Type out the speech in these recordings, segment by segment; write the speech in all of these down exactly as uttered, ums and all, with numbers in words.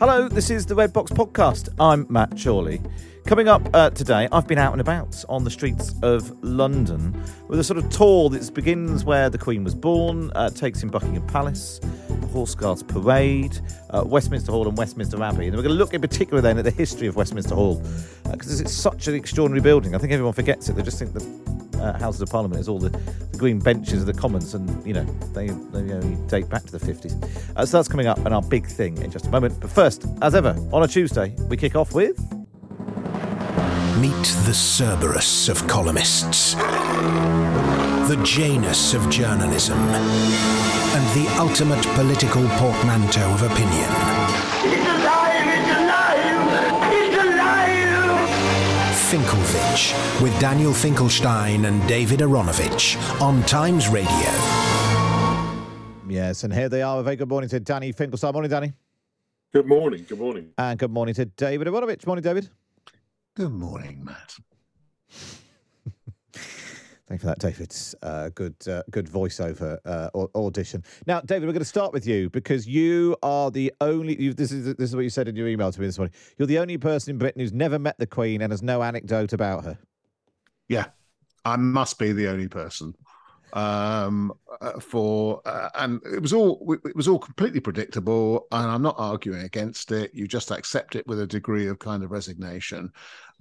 Hello, this is the Red Box Podcast. I'm Matt Chorley. Coming up uh, today, I've been out and about on the streets of London with a sort of tour that begins where the Queen was born, uh, takes in Buckingham Palace, the Horse Guards Parade, uh, Westminster Hall and Westminster Abbey. And we're going to look in particular then at the history of Westminster Hall, because uh, it's such an extraordinary building. I think everyone forgets it. They just think that Uh, Houses of Parliament is all the, the green benches of the Commons, and you know they, they you know, date back to the fifties. Uh, so that's coming up in our big thing in just a moment. But first, as ever, on a Tuesday, we kick off with Meet the Cerberus of columnists, the Janus of journalism, and the ultimate political portmanteau of opinion. It's alive! It's alive! It's alive! Finkelvich, with Daniel Finkelstein and David Aaronovitch on Times Radio. Yes, and here they are. A very good morning to Danny Finkelstein. Morning, Danny. Good morning. Good morning. And good morning to David Aaronovitch. Morning, David. Good morning, Matt. Thank you for that, David. Uh, good, uh, good voiceover uh, audition. Now, David, we're going to start with you because you are the only. You, this is this is what you said in your email to me this morning. You're the only person in Britain who's never met the Queen and has no anecdote about her. Yeah, I must be the only person. Um, for uh, and it was all it was all completely predictable, and I'm not arguing against it. You just accept it with a degree of kind of resignation.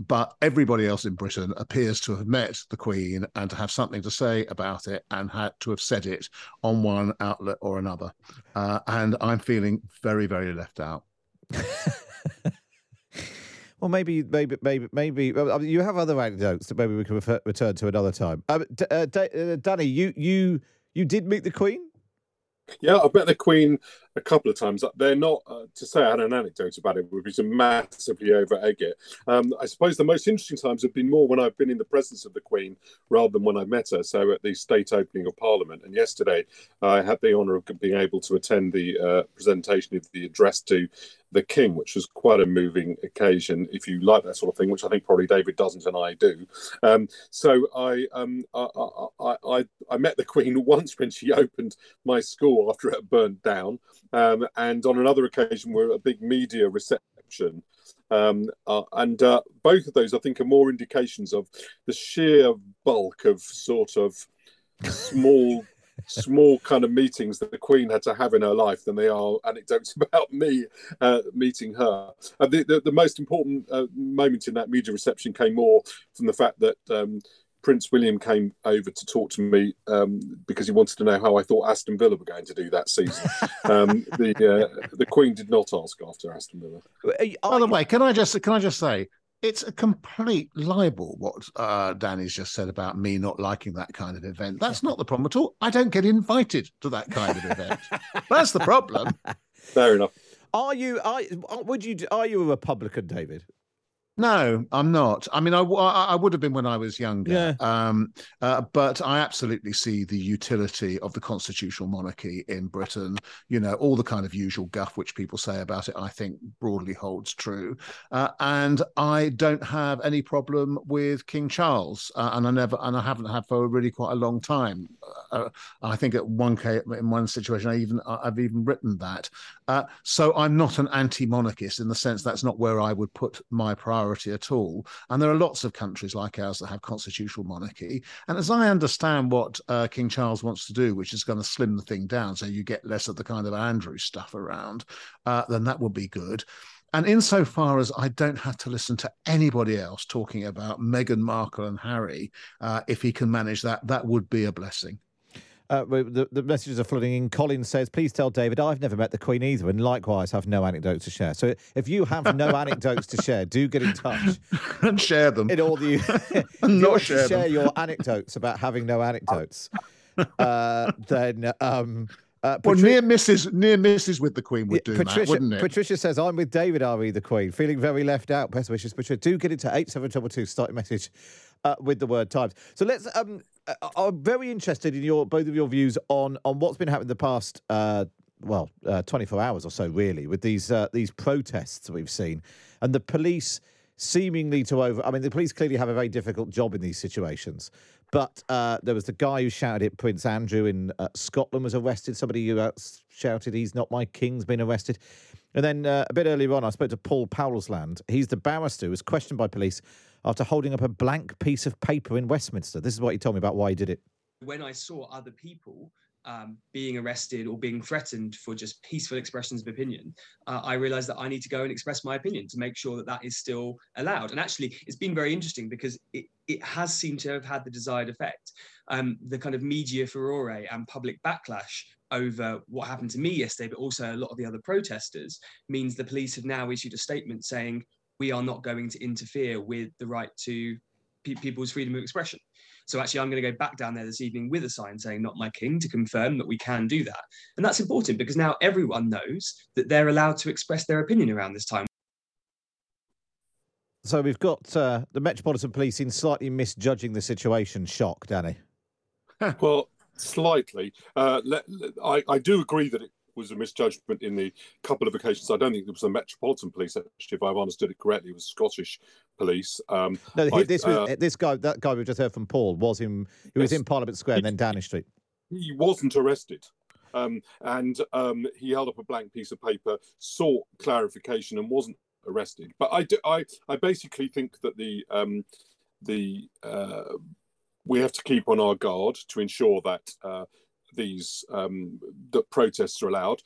But everybody else in Britain appears to have met the Queen and to have something to say about it and had to have said it on one outlet or another. Uh, and I'm feeling very, very left out. Well, maybe, maybe, maybe, maybe I mean, you have other anecdotes that maybe we can refer, return to another time. Um, D- uh, D- uh, Danny, you, you, you did meet the Queen? Yeah, I've met the Queen a couple of times. They're not, uh, to say I had an anecdote about it would be to massively over-egg it. Um, I suppose the most interesting times have been more when I've been in the presence of the Queen rather than when I met her. So at the state opening of Parliament, and yesterday uh, I had the honour of being able to attend the uh, presentation of the address to the King, which was quite a moving occasion, if you like that sort of thing, which I think probably David doesn't and I do. Um, so I, um, I, I, I I met the Queen once when she opened my school after it burned down, um, and on another occasion we were at a big media reception. Um, uh, and uh, both of those, I think, are more indications of the sheer bulk of sort of small... small kind of meetings that the Queen had to have in her life than they are anecdotes about me uh, meeting her. Uh, the, the, the most important uh, moment in that media reception came more from the fact that um, Prince William came over to talk to me um, because he wanted to know how I thought Aston Villa were going to do that season. um, the uh, the Queen did not ask after Aston Villa. By the way, can I just can I just say, it's a complete libel, what uh, Danny's just said about me not liking that kind of event. That's not the problem at all. I don't get invited to that kind of event. That's the problem. Fair enough. Are you? Are, would you? Are you a Republican, David? No, I'm not. I mean, I, I would have been when I was younger. Yeah. Um, uh, but I absolutely see the utility of the constitutional monarchy in Britain. You know, all the kind of usual guff which people say about it, I think broadly holds true. Uh, and I don't have any problem with King Charles, uh, and I never, and I haven't had for really quite a long time. Uh, I think at one case, in one situation, I even I've even written that. Uh, so I'm not an anti-monarchist in the sense that's not where I would put my priority at all. And there are lots of countries like ours that have constitutional monarchy. And as I understand what uh, King Charles wants to do, which is going to slim the thing down so you get less of the kind of Andrew stuff around, uh, then that would be good. And insofar as I don't have to listen to anybody else talking about Meghan Markle and Harry, uh, if he can manage that, that would be a blessing. Uh, the, the messages are flooding in. Colin says, please tell David, I've never met the Queen either, and likewise have no anecdotes to share. So if you have no anecdotes to share, do get in touch. And share them. In all the, and not share them. Share your anecdotes about having no anecdotes. uh, then... Um, Uh, Patric- well, near misses, near misses with the Queen would do Patricia, that, wouldn't it? Patricia says, I'm with David, are we, the Queen? Feeling very left out. Best wishes, Patricia. Do get into eight seven two two, start a message uh, with the word Times. So let's, um, I'm very interested in your both of your views on, on what's been happening the past, uh, well, uh, twenty-four hours or so, really, with these uh, these protests we've seen. And the police seemingly to over... I mean, the police clearly have a very difficult job in these situations. But uh, there was the guy who shouted at Prince Andrew in uh, Scotland was arrested. Somebody who out- shouted, he's not my king's been arrested. And then uh, a bit earlier on, I spoke to Paul Powlesland. He's the barrister who was questioned by police after holding up a blank piece of paper in Westminster. This is what he told me about why he did it. When I saw other people um, being arrested or being threatened for just peaceful expressions of opinion, uh, I realised that I need to go and express my opinion to make sure that that is still allowed. And actually, it's been very interesting because it It has seemed to have had the desired effect. Um, the kind of media furore and public backlash over what happened to me yesterday, but also a lot of the other protesters, means the police have now issued a statement saying, we are not going to interfere with the right to pe- people's freedom of expression. So actually, I'm going to go back down there this evening with a sign saying, not my king, to confirm that we can do that. And that's important because now everyone knows that they're allowed to express their opinion around this time. So we've got uh, the Metropolitan Police in slightly misjudging the situation. Shock, Danny. Well, slightly. Uh, le- le- I-, I do agree that it was a misjudgment in the couple of occasions. I don't think it was the Metropolitan Police, actually, if I've understood it correctly. It was Scottish Police. Um, no, he, this I, was uh, this guy. That guy we just heard from, Paul, was in. He yes, was in Parliament Square he, and then Downing Street. He wasn't arrested. Um, and um, he held up a blank piece of paper, sought clarification, and wasn't arrested. But I do, I, I basically think that the um, the uh, we have to keep on our guard to ensure that uh, these um, that protests are allowed.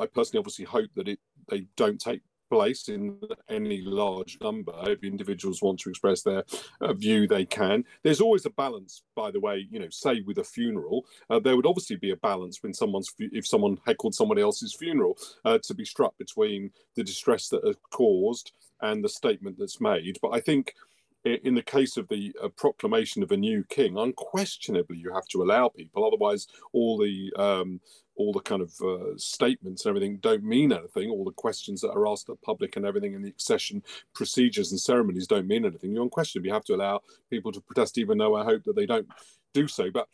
I personally obviously hope that it they don't take place in any large number. If individuals want to express their uh, view, they can. There's always a balance, by the way. You know, say with a funeral, uh, there would obviously be a balance when someone's if someone heckled somebody else's funeral uh, to be struck between the distress that is caused and the statement that's made. But I think in the case of the uh, proclamation of a new king, unquestionably you have to allow people. Otherwise, all the um, all the kind of uh, statements and everything don't mean anything. All the questions that are asked of the public and everything in the accession procedures and ceremonies don't mean anything. You unquestionably have to allow people to protest, even though I hope that they don't do so. But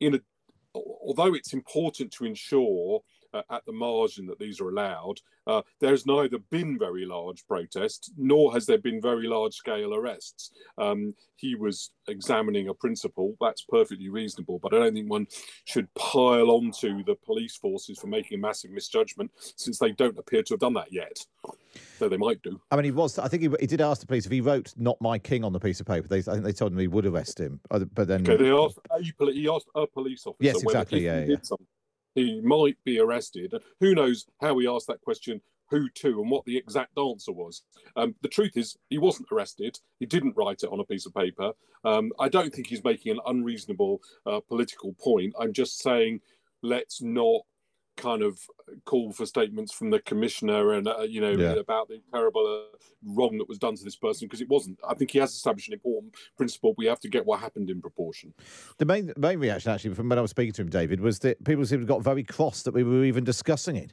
in a, although it's important to ensure Uh, at the margin that these are allowed, uh, there's neither been very large protests, nor has there been very large-scale arrests. Um, he was examining a principle. That's perfectly reasonable, but I don't think one should pile on to the police forces for making a massive misjudgment, since they don't appear to have done that yet. So they might do. I mean, he was. I think he, he did ask the police if he wrote "Not my king" on the piece of paper. They, I think they told him he would arrest him. But then, okay, they asked a, he asked a police officer. Yes, exactly. Whether yeah, he yeah. Did something. He might be arrested. Who knows how he asked that question, who to, and what the exact answer was. Um, the truth is, he wasn't arrested. He didn't write it on a piece of paper. Um, I don't think he's making an unreasonable uh, political point. I'm just saying, let's not kind of call for statements from the commissioner and, uh, you know, yeah. about the terrible uh, wrong that was done to this person, because it wasn't. I think he has established an important principle. We have to get what happened in proportion. The main main reaction, actually, from when I was speaking to him, David, was that people seemed to have got very cross that we were even discussing it.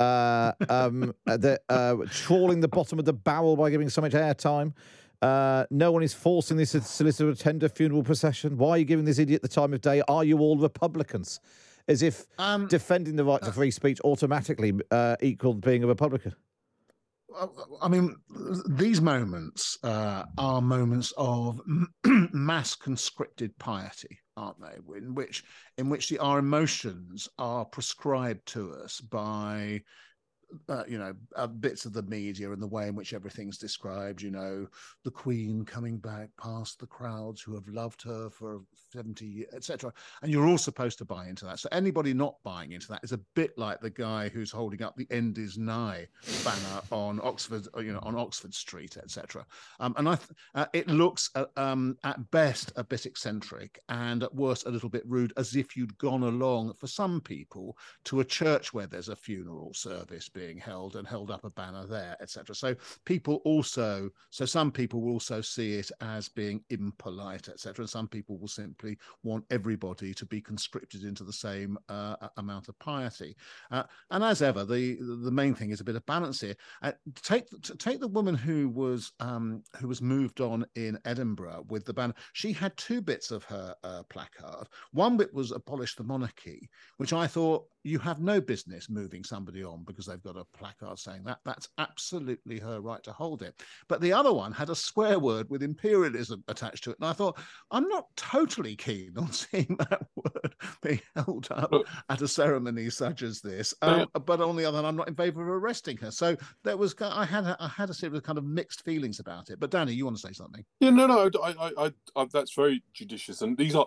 Uh, um, the, uh, trawling the bottom of the barrel by giving so much airtime. Uh, no one is forcing this solicitor to attend a funeral procession. Why are you giving this idiot the time of day? Are you all Republicans? As if um, defending the right to free speech automatically uh, equaled being a Republican. I mean, these moments uh, are moments of mass conscripted piety, aren't they? In which, in which the, our emotions are prescribed to us by, uh, you know, uh, bits of the media and the way in which everything's described. You know, the Queen coming back past the crowds who have loved her for seventy years, et cetera. And you're all supposed to buy into that. So anybody not buying into that is a bit like the guy who's holding up the "End is Nigh" banner on Oxford, you know, on Oxford Street, et cetera. Um, and I, th- uh, it looks uh, um, at best a bit eccentric and at worst a little bit rude, as if you'd gone along for some people to a church where there's a funeral service being held and held up a banner there, et cetera. So people also, so some people will also see it as being impolite, et cetera. And some people will simply want everybody to be conscripted into the same uh, amount of piety. Uh, and as ever, the the main thing is a bit of balance here. Uh, take take the woman who was um, who was moved on in Edinburgh with the banner. She had two bits of her uh, placard. One bit was "Abolish the Monarchy," which I thought, you have no business moving somebody on because they've got a placard saying that. That's absolutely her right to hold it. But the other one had a swear word with imperialism attached to it. And I thought, I'm not totally keen on seeing that word being held up at a ceremony such as this. Um, but on the other hand, I'm not in favour of arresting her. So there was, I had a, I had a series of kind of mixed feelings about it. But Danny, you want to say something? Yeah, no, no, I, I, I, I, that's very judicious. And these are,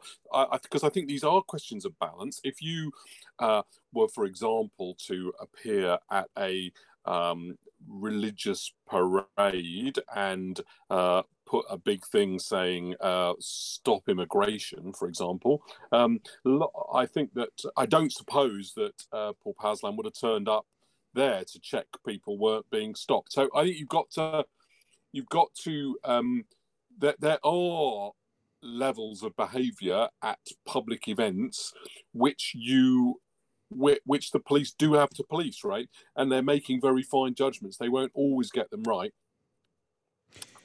because I, I, I think these are questions of balance. If you... Uh, were, for example, to appear at a um, religious parade and uh, put a big thing saying uh, stop immigration, for example, um, I think that, I don't suppose that uh, Paul Powlesland would have turned up there to check people weren't being stopped. So I think you've got to, you've got to, um, there, there are levels of behaviour at public events which you... which the police do have to police, right? And they're making very fine judgments. They won't always get them right.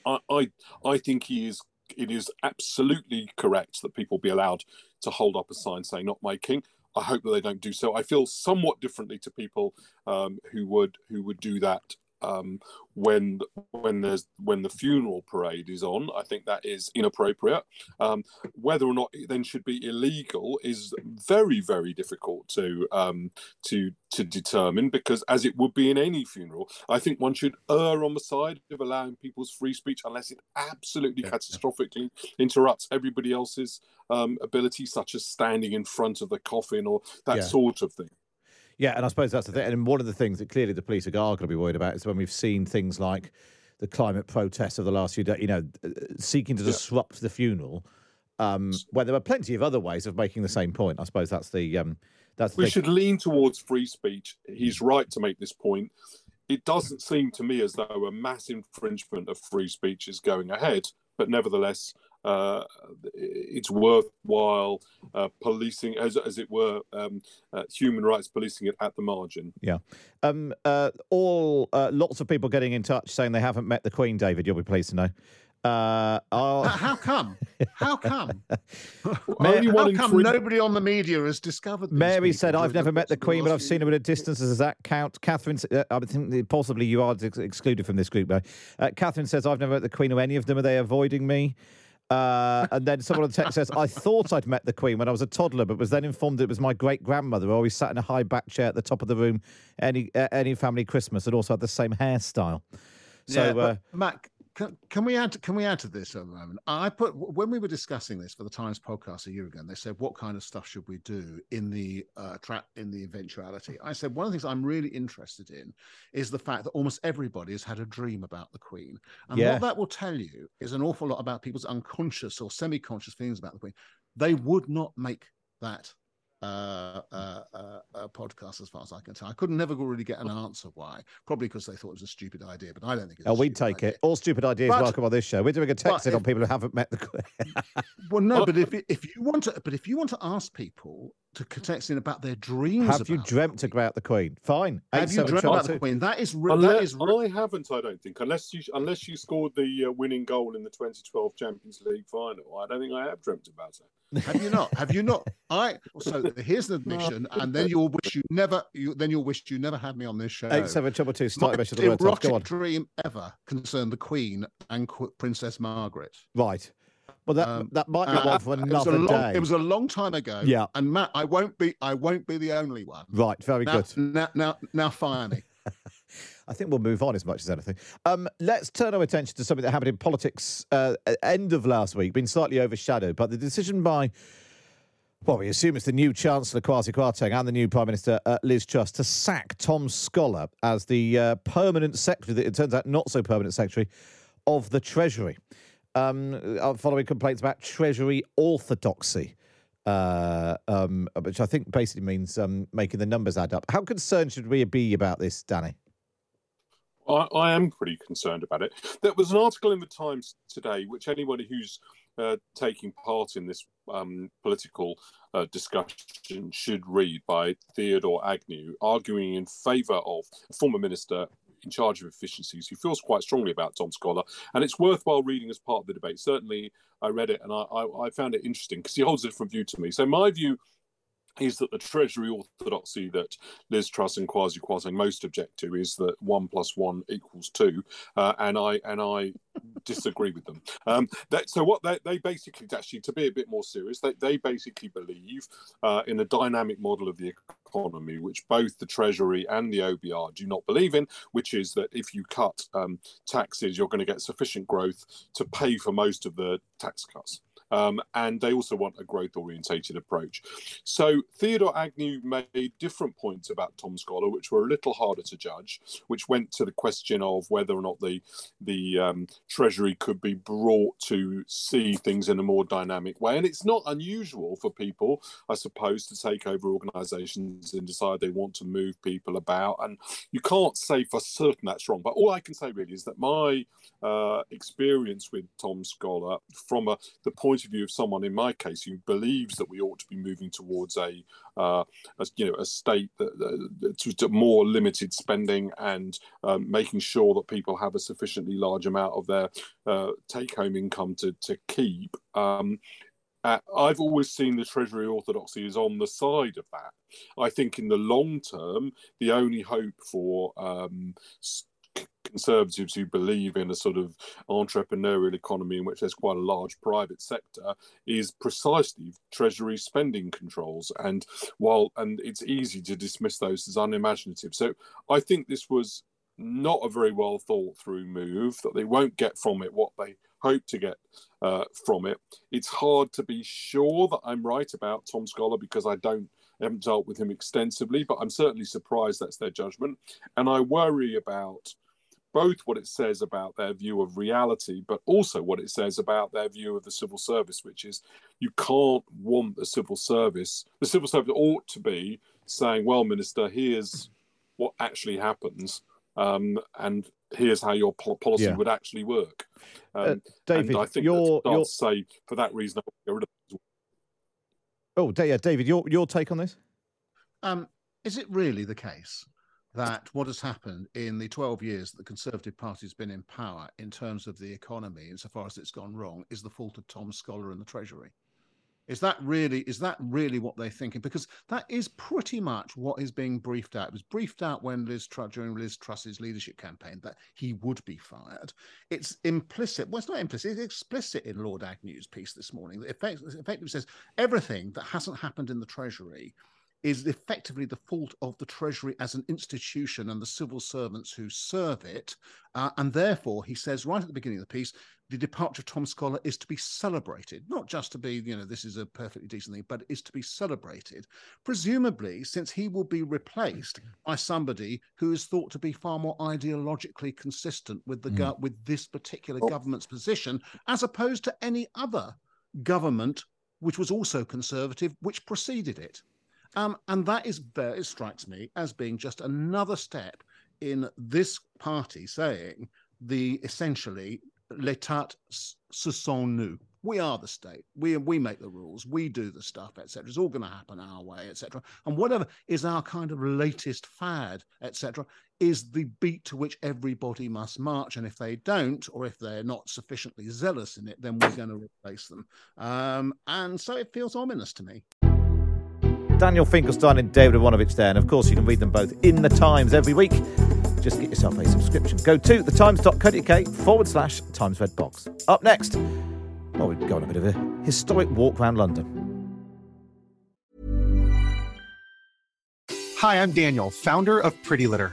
I, I, I think he is. It is absolutely correct that people be allowed to hold up a sign saying "Not my king." I hope that they don't do so. I feel somewhat differently to people um, who would who would do that um, when when there's when the funeral parade is on. I think that is inappropriate. Um, whether or not it then should be illegal is very, very difficult to um, to to determine, because as it would be in any funeral, I think one should err on the side of allowing people's free speech unless it absolutely yeah. catastrophically interrupts everybody else's um, ability, such as standing in front of the coffin or that yeah. sort of thing. Yeah, and I suppose that's the thing. And one of the things that clearly the police are going to be worried about is when we've seen things like the climate protests of the last few days, you know, seeking to disrupt yeah. the funeral, um, where there were plenty of other ways of making the same point. I suppose that's the... Um, that's the we thing. Should lean towards free speech. He's right to make this point. It doesn't seem to me as though a mass infringement of free speech is going ahead, but nevertheless... Uh, it's worthwhile uh, policing, as as it were, um, uh, human rights policing it at the margin. Yeah. Um, uh, all uh, lots of people getting in touch saying they haven't met the Queen, David, you'll be pleased to know. Uh, are... How come? How come? Mary, How come free... nobody on the media has discovered this? Mary said, I've never met the Queen, but I've seen her at a distance. Does that count? Catherine, uh, I think possibly you are ex- excluded from this group, though. Uh, Catherine says, I've never met the Queen or any of them. Are they avoiding me? Uh, and then someone on the text says, I thought I'd met the Queen when I was a toddler, but was then informed it was my great-grandmother who always sat in a high back chair at the top of the room any uh, any family Christmas and also had the same hairstyle. So, yeah, uh, Mac, can, can we add can we add to this a moment? I put, when we were discussing this for the Times podcast a year ago, and they said, what kind of stuff should we do in the uh, tra- in the eventuality? I said, one of the things I'm really interested in is the fact that almost everybody has had a dream about the Queen. And yeah. what that will tell you is an awful lot about people's unconscious or semi-conscious feelings about the Queen. They would not make that Uh, uh, uh, uh, podcast, as far as I can tell. I could never really get an answer why. Probably because they thought it was a stupid idea, but I don't think it's oh, a we'd take idea. It. All stupid ideas but, welcome on this show. We're doing a text in on people who haven't met the Well, no, but if if you want to, but if you want to ask people to text in about their dreams, have about you dreamt the about the Queen? Fine. Have you dreamt about the Queen? That is, unless, that is. I haven't. I don't think unless you unless you scored the uh, winning goal in the twenty twelve Champions League final. I don't think I have dreamt about it. Have you not? Have you not? I so here's the admission, and then you'll wish you never. You, then you'll wish you never had me on this show. Eight seven double two. Start the the erotic dream ever concerned the Queen and Qu- Princess Margaret. Right. Well, that um, that might be uh, one for another it long, day. It was a long time ago. Yeah. And Matt, I won't be. I won't be the only one. Right. Very now, good. Now, now, now, fire me. I think we'll move on as much as anything. Um, let's turn our attention to something that happened in politics uh, at the end of last week, been slightly overshadowed, but the decision by, well, we assume it's the new Chancellor, Kwasi Kwarteng, and the new Prime Minister, uh, Liz Truss, to sack Tom Scholar as the uh, permanent secretary, that it turns out not so permanent secretary, of the Treasury, um, following complaints about Treasury orthodoxy. Uh, um, which I think basically means um, making the numbers add up. How concerned should we be about this, Danny? I, I am pretty concerned about it. There was an article in the Times today, which anybody who's uh, taking part in this um, political uh, discussion should read, by Theodore Agnew, arguing in favour of a former minister in charge of efficiencies who feels quite strongly about Tom Scholar, and it's worthwhile reading as part of the debate. Certainly I read it and I, I, I found it interesting because he holds a different view to me. So my view is that the Treasury orthodoxy that Liz Truss and Kwasi Kwarteng most object to is that one plus one equals two, uh, and I and I disagree with them. Um, that, so what they, they basically, actually, to be a bit more serious, they, they basically believe uh, in a dynamic model of the economy, which both the Treasury and the O B R do not believe in, which is that if you cut um, taxes, you're going to get sufficient growth to pay for most of the tax cuts. Um, and they also want a growth-orientated approach. So Theodore Agnew made different points about Tom Scholar, which were a little harder to judge, which went to the question of whether or not the the um, Treasury could be brought to see things in a more dynamic way. And it's not unusual for people, I suppose, to take over organisations and decide they want to move people about. And you can't say for certain that's wrong. But all I can say really is that my uh, experience with Tom Scholar, from a, the point of view of someone in my case who believes that we ought to be moving towards a, uh, a you know, a state that uh, to, to more limited spending and um, making sure that people have a sufficiently large amount of their uh, take-home income to to keep. Um, uh, I've always seen the Treasury orthodoxy is on the side of that. I think in the long term, the only hope for um, st- Conservatives who believe in a sort of entrepreneurial economy in which there's quite a large private sector is precisely Treasury spending controls, and while and it's easy to dismiss those as unimaginative. So I think this was not a very well thought through move, that they won't get from it what they hope to get uh, from it. It's hard to be sure that I'm right about Tom Scholar because I don't I haven't dealt with him extensively, but I'm certainly surprised that's their judgment, and I worry about both what it says about their view of reality, but also what it says about their view of the civil service, which is you can't want the civil service. The civil service ought to be saying, well, Minister, here's what actually happens, um, and here's how your po- policy yeah. would actually work. Um, uh, David, and I think your, that's your... say, for that reason, I'll get rid of it as well. Oh, yeah, David, your, your take on this? Um, is it really the case that what has happened in the twelve years that the Conservative Party's been in power in terms of the economy, insofar as it's gone wrong, is the fault of Tom Scholar and the Treasury? Is that really is that really what they're thinking? Because that is pretty much what is being briefed out. It was briefed out when Liz Truss, during Liz Truss's leadership campaign, that he would be fired. It's implicit. Well, it's not implicit. It's explicit in Lord Agnew's piece this morning. That effectively says everything that hasn't happened in the Treasury is effectively the fault of the Treasury as an institution and the civil servants who serve it. Uh, and therefore, he says right at the beginning of the piece, the departure of Tom Scholar is to be celebrated, not just to be, you know, this is a perfectly decent thing, but it is to be celebrated, presumably since he will be replaced by somebody who is thought to be far more ideologically consistent with the mm. with this particular oh. government's position, as opposed to any other government, which was also conservative, which preceded it. Um, and that is there, it strikes me as being just another step in this party saying the essentially l'état ce sont nous. We are the state. We we make the rules. We do the stuff, et cetera. It's all going to happen our way, et cetera. And whatever is our kind of latest fad, et cetera, is the beat to which everybody must march. And if they don't, or if they're not sufficiently zealous in it, then we're going to replace them. Um, and so it feels ominous to me. Daniel Finkelstein and David Aaronovitch there. And of course, you can read them both in the Times every week. Just get yourself a subscription. Go to thetimes.co.uk forward slash Times Red Box. Up next. Well, we've gone a bit of a historic walk around London. Hi, I'm Daniel, founder of Pretty Litter.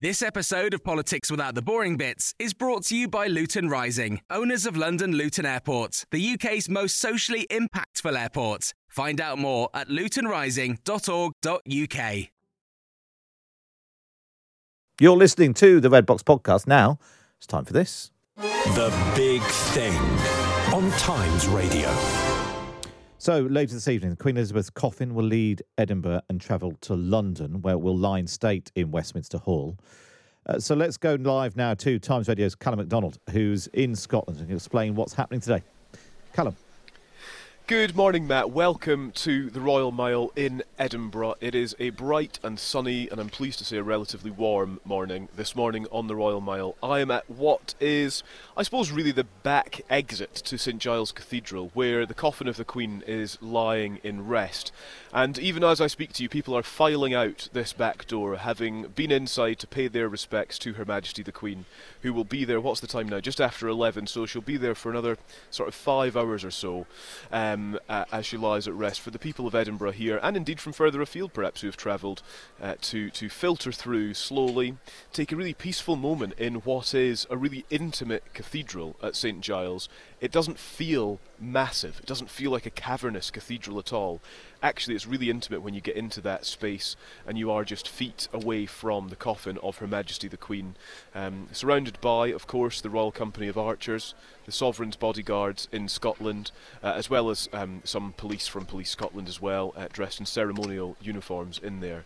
This episode of Politics Without the Boring Bits is brought to you by Luton Rising, owners of London Luton Airport, the U K's most socially impactful airport. Find out more at luton rising dot org dot u k. You're listening to the Red Box Podcast now. It's time for this. The Big Thing on Times Radio. So, later this evening, Queen Elizabeth's coffin will leave Edinburgh and travel to London, where it will lie in state in Westminster Hall. Uh, so let's go live now to Times Radio's Callum MacDonald, who's in Scotland, and he'll explain what's happening today. Callum. Good morning, Matt. Welcome to the Royal Mile in Edinburgh. It is a bright and sunny, and I'm pleased to say a relatively warm morning this morning on the Royal Mile. I am at what is, I suppose, really the back exit to St Giles Cathedral, where the coffin of the Queen is lying in rest. And even as I speak to you, people are filing out this back door, having been inside to pay their respects to Her Majesty the Queen, who will be there, what's the time now? Just after eleven, so she'll be there for another sort of five hours or so. Um, Um, uh, as she lies at rest, for the people of Edinburgh here, and indeed from further afield perhaps, who have travelled uh, to, to filter through slowly, take a really peaceful moment in what is a really intimate cathedral at St Giles. It doesn't feel massive, it doesn't feel like a cavernous cathedral at all. Actually, it's really intimate when you get into that space and you are just feet away from the coffin of Her Majesty the Queen, um, surrounded by, of course, the Royal Company of Archers, the Sovereign's bodyguards in Scotland, uh, as well as um, some police from Police Scotland as well, uh, dressed in ceremonial uniforms in there.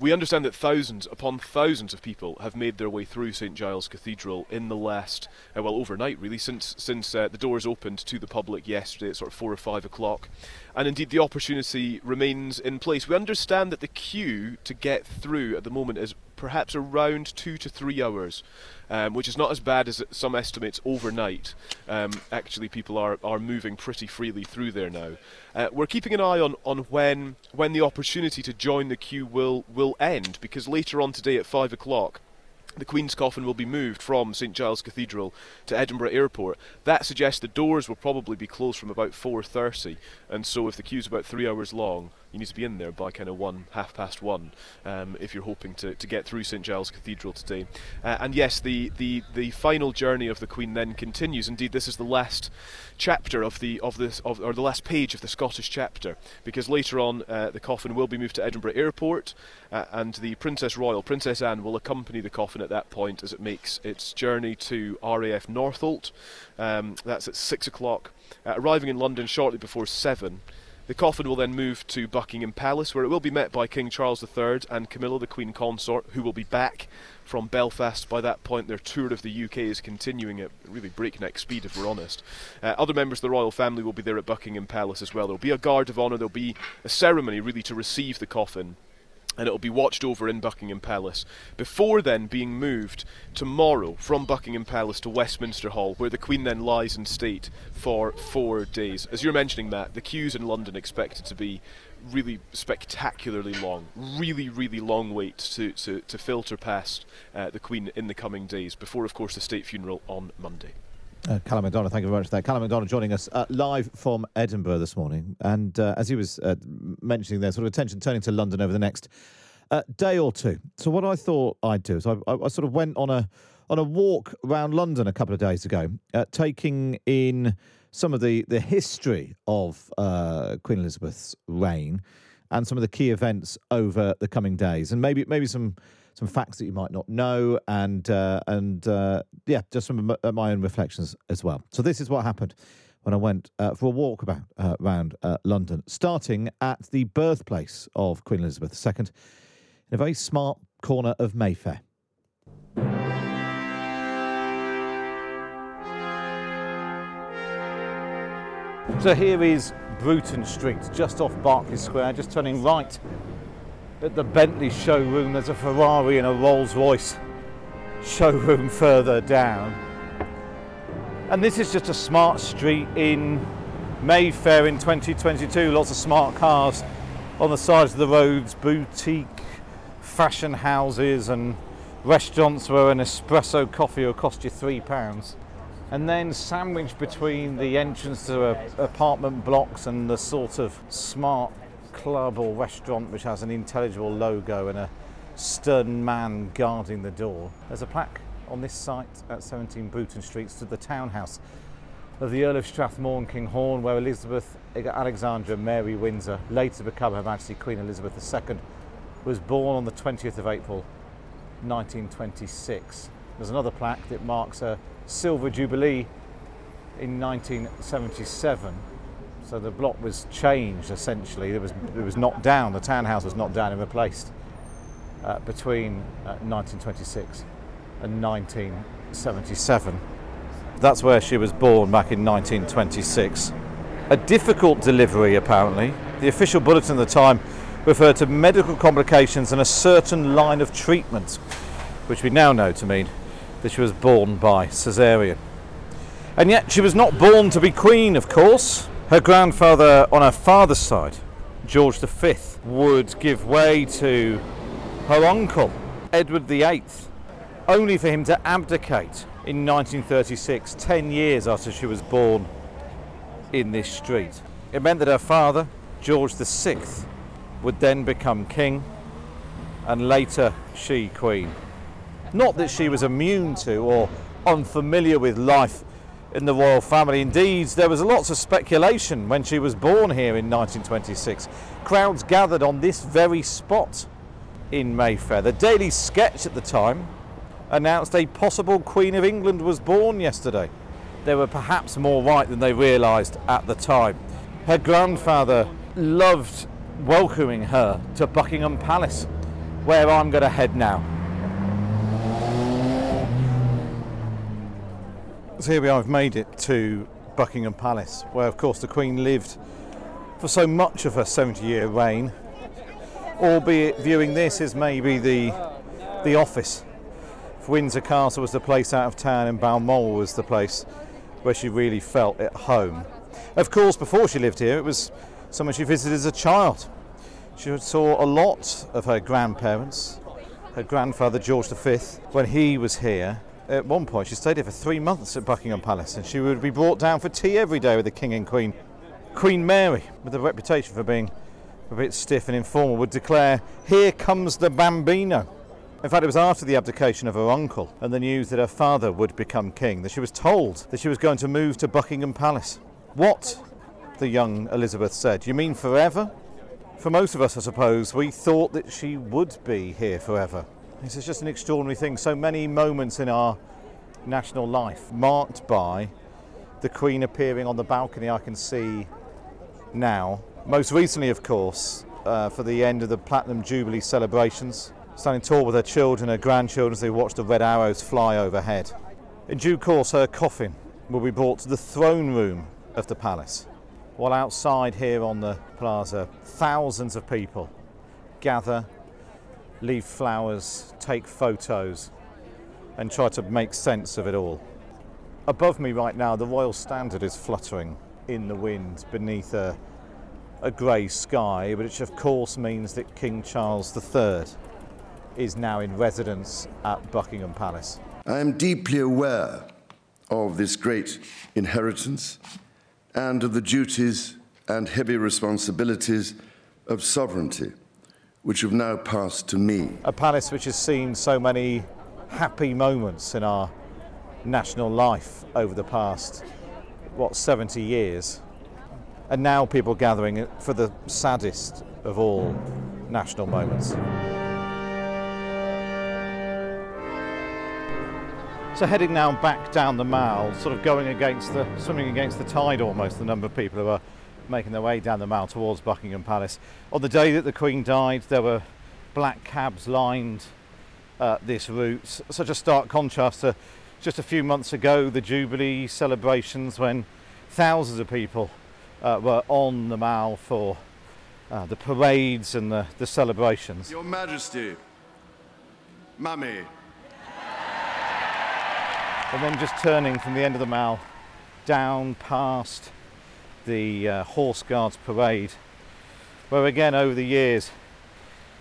We understand that thousands upon thousands of people have made their way through St Giles Cathedral in the last, uh, well, overnight really, since since uh, the doors opened to the public yesterday at sort of four or five o'clock. And indeed, the opportunity remains in place. We understand that the queue to get through at the moment is perhaps around two to three hours, um, which is not as bad as some estimates overnight. Um, actually, people are, are moving pretty freely through there now. Uh, we're keeping an eye on, on when when the opportunity to join the queue will, will end, because later on today at five o'clock, the Queen's coffin will be moved from St Giles Cathedral to Edinburgh Airport. That suggests the doors will probably be closed from about four thirty, and so if the queue's about three hours long, you need to be in there by kind of one, half past one, um, if you're hoping to, to get through St Giles Cathedral today. Uh, and yes, the, the, the final journey of the Queen then continues. Indeed, this is the last chapter of the of this of or the last page of the Scottish chapter, because later on uh, the coffin will be moved to Edinburgh Airport, uh, and the Princess Royal, Princess Anne, will accompany the coffin at that point as it makes its journey to R A F Northolt. Um, that's at six o'clock, uh, arriving in London shortly before seven. The coffin will then move to Buckingham Palace, where it will be met by King Charles the Third and Camilla, the Queen Consort, who will be back from Belfast by that point. Their tour of the U K is continuing at really breakneck speed, if we're honest. Uh, other members of the royal family will be there at Buckingham Palace as well. There'll be a guard of honour, there'll be a ceremony, really, to receive the coffin, and it'll be watched over in Buckingham Palace, before then being moved tomorrow from Buckingham Palace to Westminster Hall, where the Queen then lies in state for four days. As you're mentioning, Matt, the queues in London expected to be really spectacularly long, really, really long wait to, to, to filter past uh, the Queen in the coming days, before, of course, the state funeral on Monday. Uh, Callum MacDonald, thank you very much for that. Callum MacDonald joining us uh, live from Edinburgh this morning. And uh, as he was uh, mentioning there, sort of attention turning to London over the next uh, day or two. So what I thought I'd do is I, I, I sort of went on a on a walk around London a couple of days ago, uh, taking in some of the, the history of uh, Queen Elizabeth's reign and some of the key events over the coming days. And maybe maybe some... some facts that you might not know, and uh, and uh, yeah, just some of my own reflections as well. So this is what happened when I went uh, for a walk about uh, around uh, London, starting at the birthplace of Queen Elizabeth the Second, in a very smart corner of Mayfair. So here is Bruton Street, just off Berkeley Square, just turning right at the Bentley showroom. There's a Ferrari and a Rolls-Royce showroom further down. And this is just a smart street in Mayfair in twenty twenty-two. Lots of smart cars on the sides of the roads, boutique fashion houses and restaurants where an espresso coffee will cost you three pounds. And then sandwiched between the entrance to a, apartment blocks and the sort of smart club or restaurant which has an intelligible logo and a stern man guarding the door. There's a plaque on this site at seventeen Bruton Street to the townhouse of the Earl of Strathmore and King Horne, where Elizabeth Alexandra Mary Windsor, later to become Her Majesty Queen Elizabeth the Second, was born on the twentieth of April nineteen twenty-six. There's another plaque that marks her silver jubilee in nineteen seventy-seven. So the block was changed, essentially. It was, it was knocked down, the townhouse was knocked down and replaced uh, between uh, nineteen twenty-six and nineteen seventy-seven. That's where she was born, back in nineteen twenty-six. A difficult delivery, apparently. The official bulletin at the time referred to medical complications and a certain line of treatment, which we now know to mean that she was born by caesarean. And yet she was not born to be queen, of course. Her grandfather on her father's side, George the Fifth, would give way to her uncle, Edward the Eighth, only for him to abdicate in nineteen thirty-six, ten years after she was born in this street. It meant that her father, George the Sixth, would then become king, and later she queen. Not that she was immune to or unfamiliar with life in the royal family. Indeed, there was lots of speculation when she was born here in nineteen twenty-six. Crowds gathered on this very spot in Mayfair. The Daily Sketch at the time announced a possible Queen of England was born yesterday. They were perhaps more right than they realised at the time. Her grandfather loved welcoming her to Buckingham Palace, where I'm going to head now. So here we are, I've made it to Buckingham Palace, where of course the Queen lived for so much of her seventy-year reign, albeit viewing this as maybe the the office. If Windsor Castle was the place out of town and Balmoral was the place where she really felt at home. Of course, before she lived here, it was someone she visited as a child. She saw a lot of her grandparents, her grandfather George the Fifth, when he was here. At one point, she stayed here for three months at Buckingham Palace, and she would be brought down for tea every day with the King and Queen. Queen Mary, with a reputation for being a bit stiff and informal, would declare, "Here comes the bambino." In fact, it was after the abdication of her uncle and the news that her father would become king that she was told that she was going to move to Buckingham Palace. "What?" the young Elizabeth said. "You mean forever?" For most of us, I suppose, we thought that she would be here forever. This is just an extraordinary thing. So many moments in our national life marked by the Queen appearing on the balcony I can see now. Most recently, of course, uh, for the end of the Platinum Jubilee celebrations, standing tall with her children, her grandchildren, as they watched the red arrows fly overhead. In due course, her coffin will be brought to the throne room of the palace, while outside here on the plaza, thousands of people gather, leave flowers, take photos, and try to make sense of it all. Above me right now, the royal standard is fluttering in the wind beneath a, a grey sky, which of course means that King Charles the Third is now in residence at Buckingham Palace. I am deeply aware of this great inheritance and of the duties and heavy responsibilities of sovereignty, which have now passed to me. A palace which has seen so many happy moments in our national life over the past, what, seventy years. And now people gathering for the saddest of all national moments. So heading now back down the Mall, sort of going against the, swimming against the tide almost, the number of people who are making their way down the Mall towards Buckingham Palace. On the day that the Queen died, there were black cabs lined uh, this route. Such a stark contrast to just a few months ago, the Jubilee celebrations, when thousands of people uh, were on the Mall for uh, the parades and the, the celebrations. Your Majesty, Mummy. And then just turning from the end of the Mall down past the uh, Horse Guards Parade, where again over the years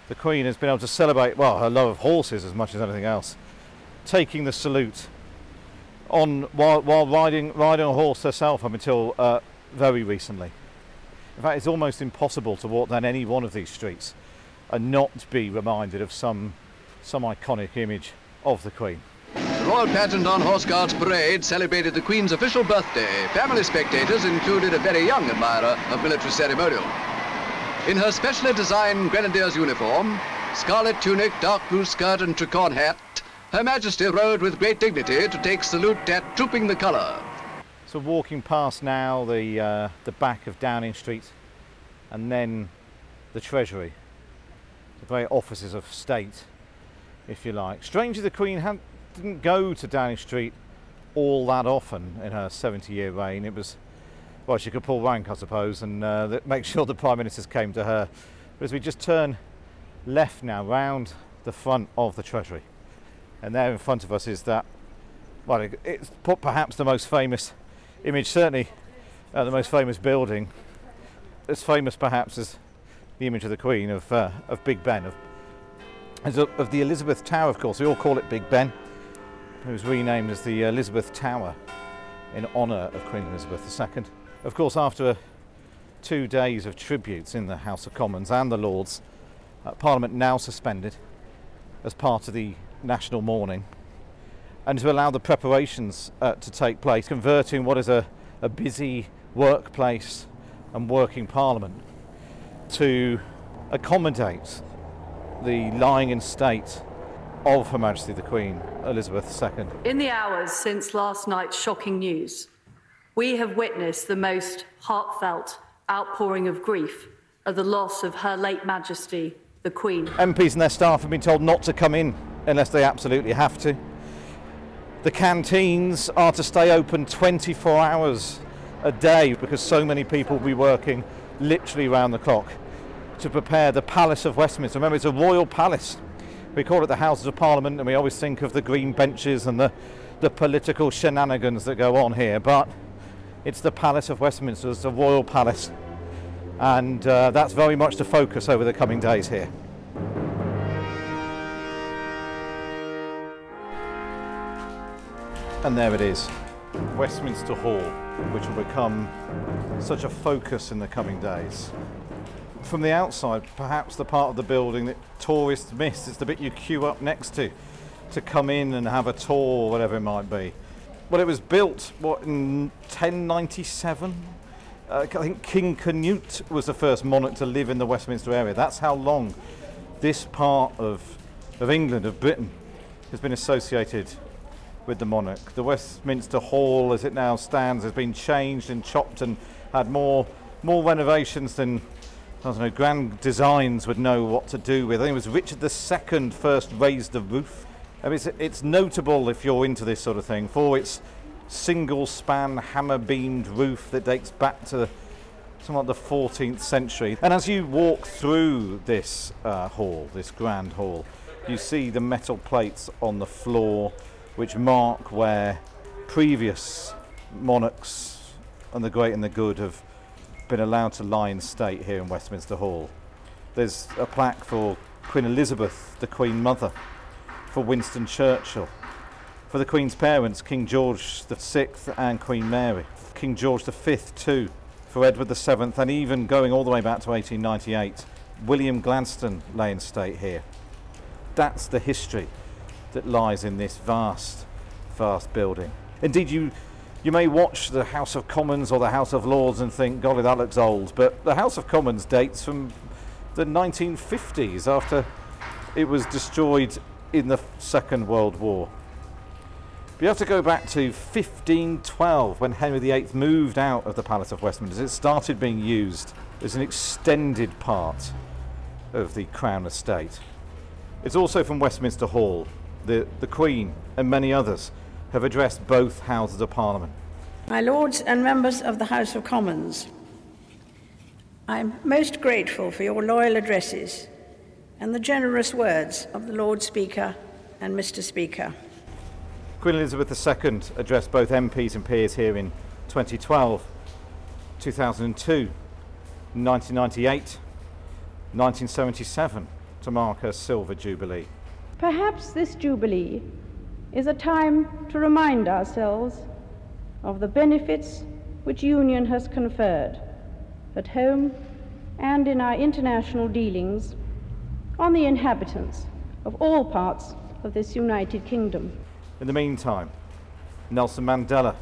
the Queen has been able to celebrate, well, her love of horses as much as anything else, taking the salute on while, while riding riding a horse herself up until uh, very recently. In fact, it's almost impossible to walk down any one of these streets and not be reminded of some some iconic image of the Queen. The Royal Pageant on Horse Guards Parade celebrated the Queen's official birthday. Family spectators included a very young admirer of military ceremonial. In her specially designed grenadier's uniform, scarlet tunic, dark blue skirt and tricorn hat, Her Majesty rode with great dignity to take salute at Trooping the Colour. So walking past now the, uh, the back of Downing Street and then the Treasury, the very offices of state, if you like. Strangely, the Queen had didn't go to Downing Street all that often in her seventy-year reign. It was, well, she could pull rank, I suppose, and uh, make sure the Prime Ministers came to her. But as we just turn left now, round the front of the Treasury, and there in front of us is that, well, it's perhaps the most famous image, certainly uh, the most famous building, as famous perhaps as the image of the Queen, of, uh, of Big Ben, of, of the Elizabeth Tower, of course. We all call it Big Ben. It was renamed as the Elizabeth Tower in honour of Queen Elizabeth the Second. Of course, after a, two days of tributes in the House of Commons and the Lords, uh, Parliament now suspended as part of the national mourning, and to allow the preparations uh, to take place, converting what is a, a busy workplace and working Parliament to accommodate the lying in state of Her Majesty the Queen, Elizabeth the Second. In the hours since last night's shocking news, we have witnessed the most heartfelt outpouring of grief at the loss of Her late Majesty the Queen. M Ps and their staff have been told not to come in unless they absolutely have to. The canteens are to stay open twenty-four hours a day because so many people will be working literally round the clock to prepare the Palace of Westminster. Remember, it's a royal palace. We call it the Houses of Parliament, and we always think of the green benches and the, the political shenanigans that go on here, but it's the Palace of Westminster, it's a royal palace, and uh, that's very much the focus over the coming days here. And there it is, Westminster Hall, which will become such a focus in the coming days. From the outside, perhaps the part of the building that tourists miss, it's the bit you queue up next to, to come in and have a tour, whatever it might be. Well, it was built, what, in ten ninety-seven? Uh, I think King Canute was the first monarch to live in the Westminster area. That's how long this part of, of England, of Britain, has been associated with the monarch. The Westminster Hall, as it now stands, has been changed and chopped and had more, more renovations than, I don't know, Grand Designs would know what to do with. I think it was Richard the Second first raised the roof. I mean, it's, it's notable, if you're into this sort of thing, for its single-span, hammer-beamed roof that dates back to somewhat the fourteenth century. And as you walk through this uh, hall, this grand hall, you see the metal plates on the floor which mark where previous monarchs and the great and the good have been allowed to lie in state here in Westminster Hall. There's a plaque for Queen Elizabeth, the Queen Mother, for Winston Churchill, for the Queen's parents, King George the sixth and Queen Mary. King George the fifth too, for Edward the seventh, and even going all the way back to eighteen ninety-eight, William Gladstone lay in state here. That's the history that lies in this vast, vast building. Indeed, you you may watch the House of Commons or the House of Lords and think, golly, that looks old, but the House of Commons dates from the nineteen fifties, after it was destroyed in the Second World War. You have to go back to fifteen twelve, when Henry the eighth moved out of the Palace of Westminster. It started being used as an extended part of the Crown estate. It's also from Westminster Hall. The, the Queen and many others have addressed both Houses of Parliament. My Lords and members of the House of Commons, I'm most grateful for your loyal addresses and the generous words of the Lord Speaker and Mister Speaker. Queen Elizabeth the second addressed both M Ps and peers here in twenty twelve, two thousand two, nineteen ninety-eight, nineteen seventy-seven, to mark her Silver Jubilee. Perhaps this Jubilee is a time to remind ourselves of the benefits which union has conferred at home and in our international dealings on the inhabitants of all parts of this United Kingdom. In the meantime, Nelson Mandela,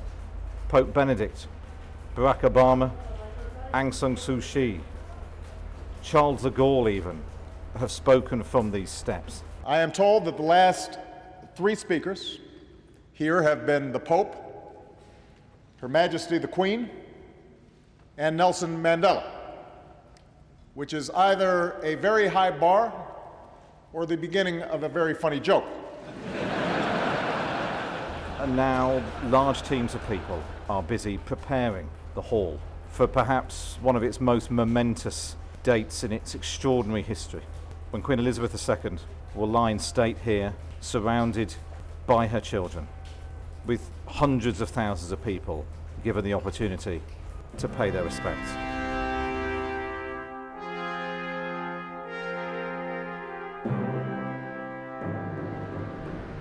Pope Benedict, Barack Obama, Aung San Suu Kyi, Charles de Gaulle even, have spoken from these steps. I am told that the last three speakers here have been the Pope, Her Majesty the Queen, and Nelson Mandela, which is either a very high bar or the beginning of a very funny joke. And now large teams of people are busy preparing the hall for perhaps one of its most momentous dates in its extraordinary history, when Queen Elizabeth the second will lie in state here, surrounded by her children, with hundreds of thousands of people given the opportunity to pay their respects.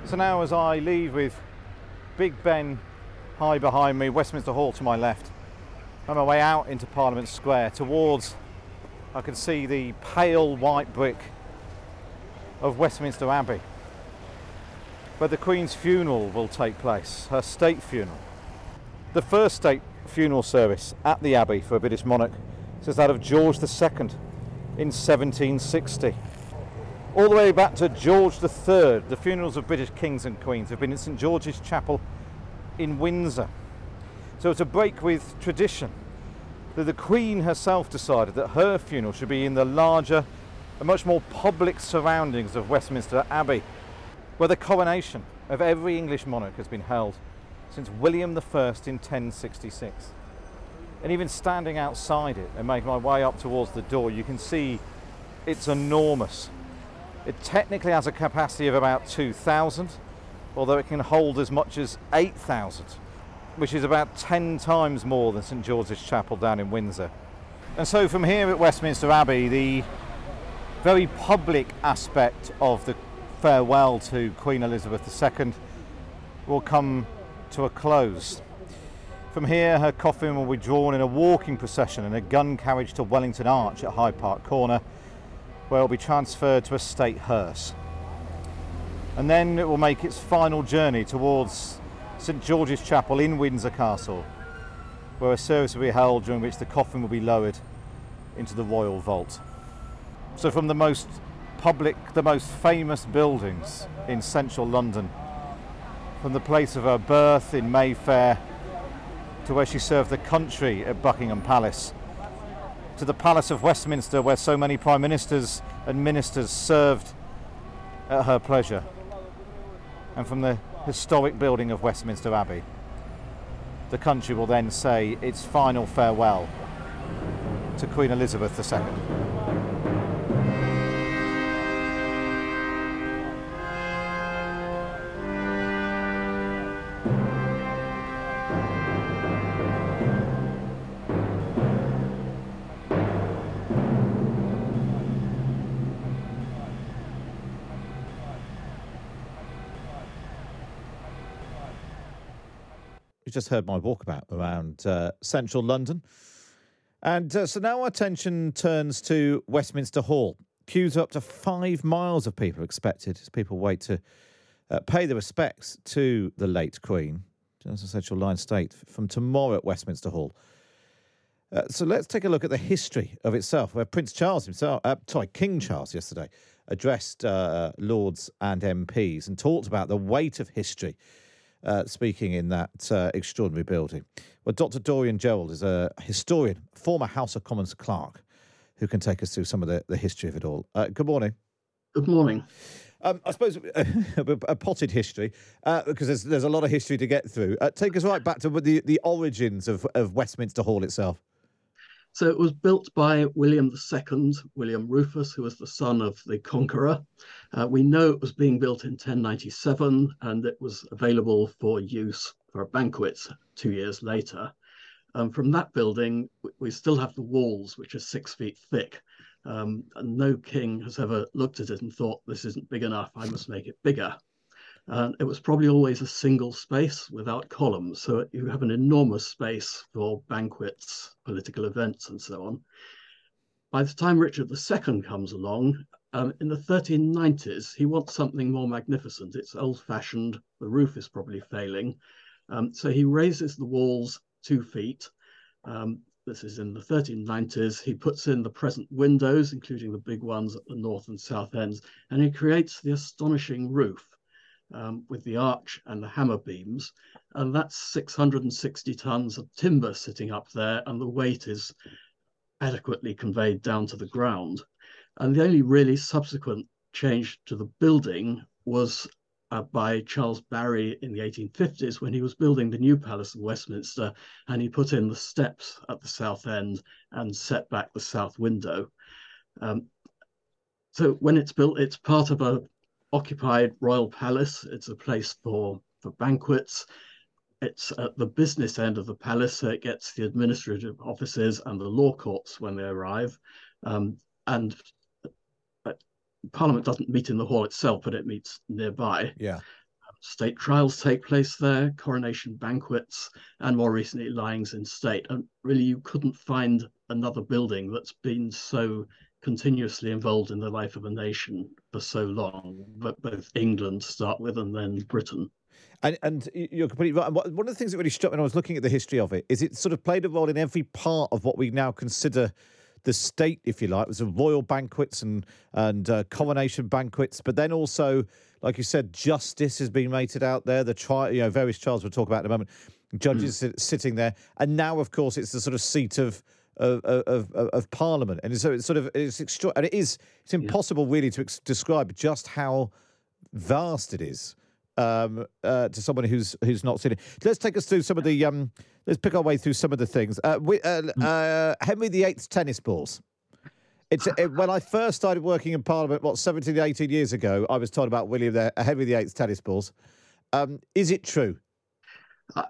So now, as I leave with Big Ben high behind me, Westminster Hall to my left, on my way out into Parliament Square, towards, I can see the pale white brick of Westminster Abbey, where the Queen's funeral will take place, her state funeral. The first state funeral service at the Abbey for a British monarch is that of George the second in seventeen sixty. All the way back to George the third, the funerals of British kings and queens have been in St George's Chapel in Windsor. So it's a break with tradition that the Queen herself decided that her funeral should be in the larger and much more public surroundings of Westminster Abbey, where the coronation of every English monarch has been held since William the first in ten sixty-six. And even standing outside it and making my way up towards the door, you can see it's enormous. It technically has a capacity of about two thousand, although it can hold as much as eight thousand, which is about ten times more than St George's Chapel down in Windsor. And so from here at Westminster Abbey, the very public aspect of the farewell to Queen Elizabeth the second will come to a close. From here, her coffin will be drawn in a walking procession and a gun carriage to Wellington Arch at Hyde Park Corner, where it will be transferred to a state hearse. And then it will make its final journey towards St George's Chapel in Windsor Castle, where a service will be held during which the coffin will be lowered into the Royal Vault. So from the most public, the most famous buildings in central London, from the place of her birth in Mayfair, to where she served the country at Buckingham Palace, to the Palace of Westminster, where so many Prime Ministers and Ministers served at her pleasure, and from the historic building of Westminster Abbey, the country will then say its final farewell to Queen Elizabeth the second. You just heard my walkabout around uh, central London. And uh, so now our attention turns to Westminster Hall. Queues up to five miles of people expected as people wait to uh, pay their respects to the late Queen. As I said, she'll lie in state from tomorrow at Westminster Hall. Uh, so let's take a look at the history of itself, where Prince Charles himself, uh, sorry, King Charles yesterday, addressed uh, Lords and M Ps and talked about the weight of history, uh, speaking in that uh, extraordinary building. Well, Doctor Dorian Gerald is a historian, former House of Commons clerk, who can take us through some of the, the history of it all. Uh, good morning. Good morning. Um, I suppose uh, a potted history, uh, because there's, there's a lot of history to get through. Uh, take us right back to the, the origins of, of Westminster Hall itself. So it was built by William the Second, William Rufus, who was the son of the Conqueror. Uh, we know it was being built in ten ninety-seven, and it was available for use for a banquet two years later. Um, from that building, we still have the walls, which are six feet thick. Um, and no king has ever looked at it and thought, this isn't big enough, I must make it bigger. Uh, it was probably always a single space without columns, so you have an enormous space for banquets, political events, and so on. By the time Richard the Second comes along, um, in the thirteen nineties, he wants something more magnificent. It's old-fashioned, the roof is probably failing, um, so he raises the walls two feet. Um, this is in the thirteen nineties. He puts in the present windows, including the big ones at the north and south ends, and he creates the astonishing roof. Um, with the arch and the hammer beams, and that's six hundred sixty tons of timber sitting up there, and the weight is adequately conveyed down to the ground. And the only really subsequent change to the building was uh, by Charles Barry in the eighteen fifties, when he was building the new Palace of Westminster, and he put in the steps at the south end and set back the south window. Um, so when it's built, it's part of a occupied royal palace. It's a place for, for banquets. It's at the business end of the palace, so it gets the administrative offices and the law courts when they arrive. Um, and uh, Parliament doesn't meet in the hall itself, but it meets nearby. Yeah. State trials take place there, coronation banquets, and more recently, lyings in state. And really, you couldn't find another building that's been so continuously involved in the life of a nation for so long, but both England to start with and then Britain. And, and you're completely right. One of the things that really struck me when I was looking at the history of it is it sort of played a role in every part of what we now consider the state, if you like. It was the royal banquets and, and uh, coronation banquets, but then also, like you said, justice has been meted out there. The tri- you know, various trials we'll talk about in a moment, judges mm. sitting there. And now, of course, it's the sort of seat of Of, of of Parliament, and so it's sort of it's extra, and it is it's impossible really to ex- describe just how vast it is um, uh, to someone who's who's not seen it. Let's take us through some of the um, let's pick our way through some of the things. Uh, we, uh, uh, Henry the Eighth's tennis balls. It's it, when I first started working in Parliament, what seventeen, eighteen years ago, I was told about William the Henry the Eighth's tennis balls. Um, is it true?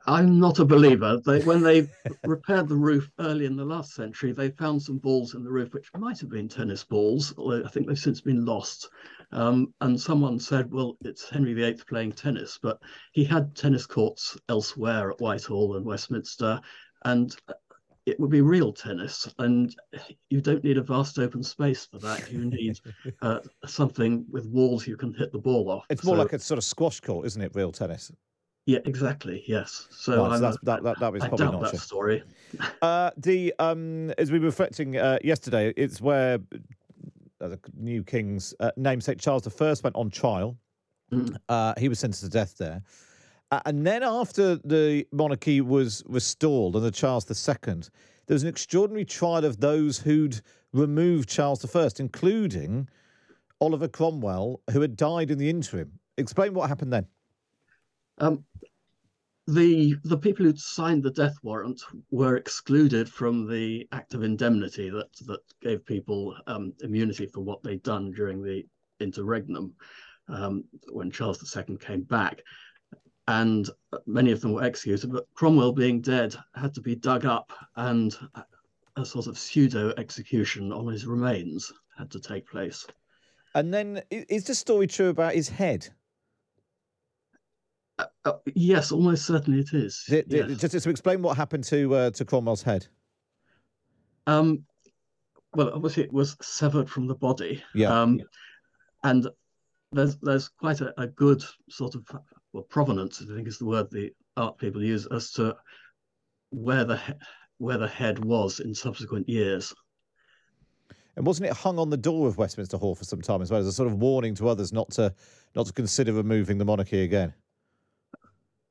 I'm not a believer. They, when they repaired the roof early in the last century, they found some balls in the roof which might have been tennis balls, although I think they've since been lost. Um, and someone said, well, it's Henry the Eighth playing tennis, but he had tennis courts elsewhere at Whitehall and Westminster, and it would be real tennis. And you don't need a vast open space for that. You need uh, something with walls you can hit the ball off. It's more so, like a sort of squash court, isn't it, real tennis? Yeah, exactly. Yes. So, well, so that's, that, that, that was I probably doubt not that true. Story. uh, the um, as we were reflecting uh, yesterday, it's where the new king's uh, namesake Charles the First went on trial. Mm. Uh, he was sentenced to death there, uh, and then after the monarchy was restored under Charles the Second, there was an extraordinary trial of those who'd removed Charles the First, including Oliver Cromwell, who had died in the interim. Explain what happened then. Um, the the people who'd signed the death warrant were excluded from the Act of Indemnity that, that gave people um, immunity for what they'd done during the interregnum um, when Charles the Second came back. And many of them were executed, but Cromwell, being dead, had to be dug up, and a sort of pseudo-execution on his remains had to take place. And then, is the story true about his head? Uh, yes, almost certainly it is. Did, did, yes. Just to explain what happened to uh, to Cromwell's head. Um, well, obviously it was severed from the body. Yeah. Um, yeah. And there's there's quite a, a good sort of well provenance, I think is the word the art people use, as to where the where the head was in subsequent years. And wasn't it hung on the door of Westminster Hall for some time as well, as a sort of warning to others not to not to consider removing the monarchy again?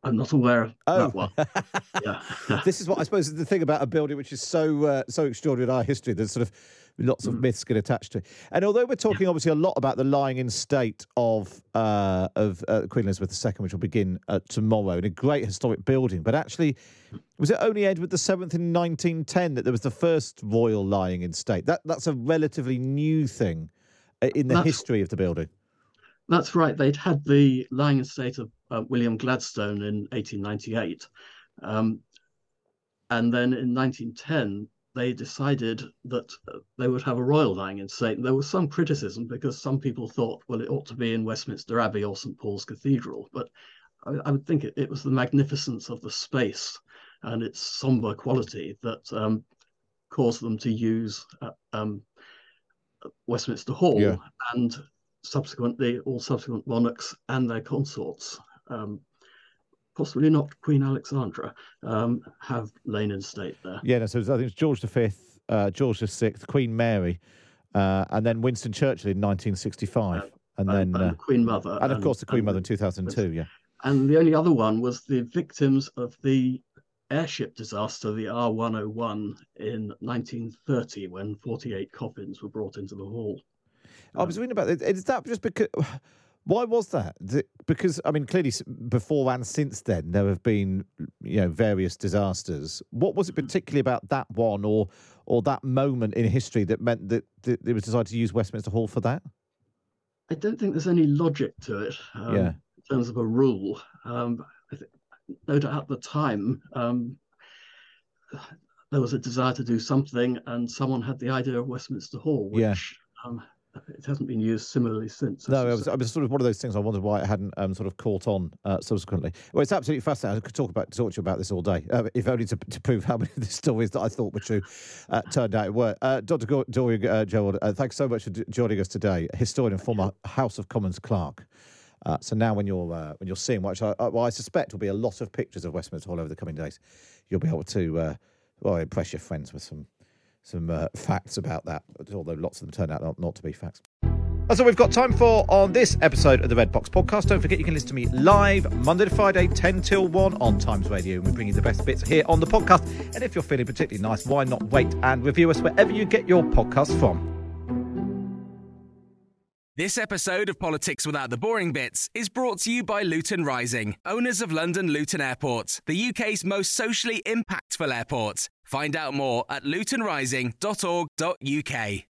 I'm not aware of oh. that one. Yeah. This is what I suppose is the thing about a building which is so uh, so extraordinary in our history. There's sort of lots of mm. myths get attached to it. And although we're talking yeah. obviously a lot about the lying in state of uh, of uh, Queen Elizabeth the Second, which will begin uh, tomorrow in a great historic building, but actually, was it only Edward the Seventh in nineteen ten that there was the first royal lying in state? That that's a relatively new thing in the that's, history of the building. That's right. They'd had the lying in state of Uh, William Gladstone in eighteen ninety-eight. Um, and then in nineteen ten, they decided that uh, they would have a royal lying in state. And there was some criticism because some people thought, well, it ought to be in Westminster Abbey or St Paul's Cathedral. But I, I would think it, it was the magnificence of the space and its sombre quality that um, caused them to use uh, um, Westminster Hall yeah. and subsequently all subsequent monarchs and their consorts. Um, possibly not Queen Alexandra, um, have lain in state there. Yeah, no, so I think it's George the Fifth, uh, George the Sixth, Queen Mary, uh, and then Winston Churchill in nineteen sixty-five. Uh, and, and then and uh, the Queen Mother. And, and of course the Queen Mother in two thousand two, yeah. And the only other one was the victims of the airship disaster, the R one oh one, in nineteen thirty, when forty-eight coffins were brought into the hall. Um, I was reading about it. Is that just because... Why was that? Because, I mean, clearly before and since then, there have been, you know, various disasters. What was it particularly about that one or or that moment in history that meant that it was decided to use Westminster Hall for that? I don't think there's any logic to it um, yeah. in terms of a rule. Um, I think, no doubt at the time, um, there was a desire to do something and someone had the idea of Westminster Hall, which... Yeah. Um, It hasn't been used similarly since. No, it was, it was sort of one of those things I wondered why it hadn't um, sort of caught on uh, subsequently. Well, it's absolutely fascinating. I could talk about talk to you about this all day, uh, if only to, to prove how many of the stories that I thought were true uh, turned out were. Uh, Doctor Doria uh, Gerald, uh, thanks so much for joining us today. Historian and former House of Commons clerk. Uh, so now, when you're uh, when you're seeing, which I, I, well, I suspect will be a lot of pictures of Westminster Hall over the coming days, you'll be able to uh, well impress your friends with some. Some uh, facts about that, although lots of them turn out not, not to be facts. That's all we've got time for on this episode of the Red Box Podcast. Don't forget you can listen to me live Monday to Friday, ten till one on Times Radio. And we bring you the best bits here on the podcast. And if you're feeling particularly nice, why not wait and review us wherever you get your podcasts from? This episode of Politics Without the Boring Bits is brought to you by Luton Rising, owners of London Luton Airport, the U K's most socially impactful airport. Find out more at luton rising dot org dot U K.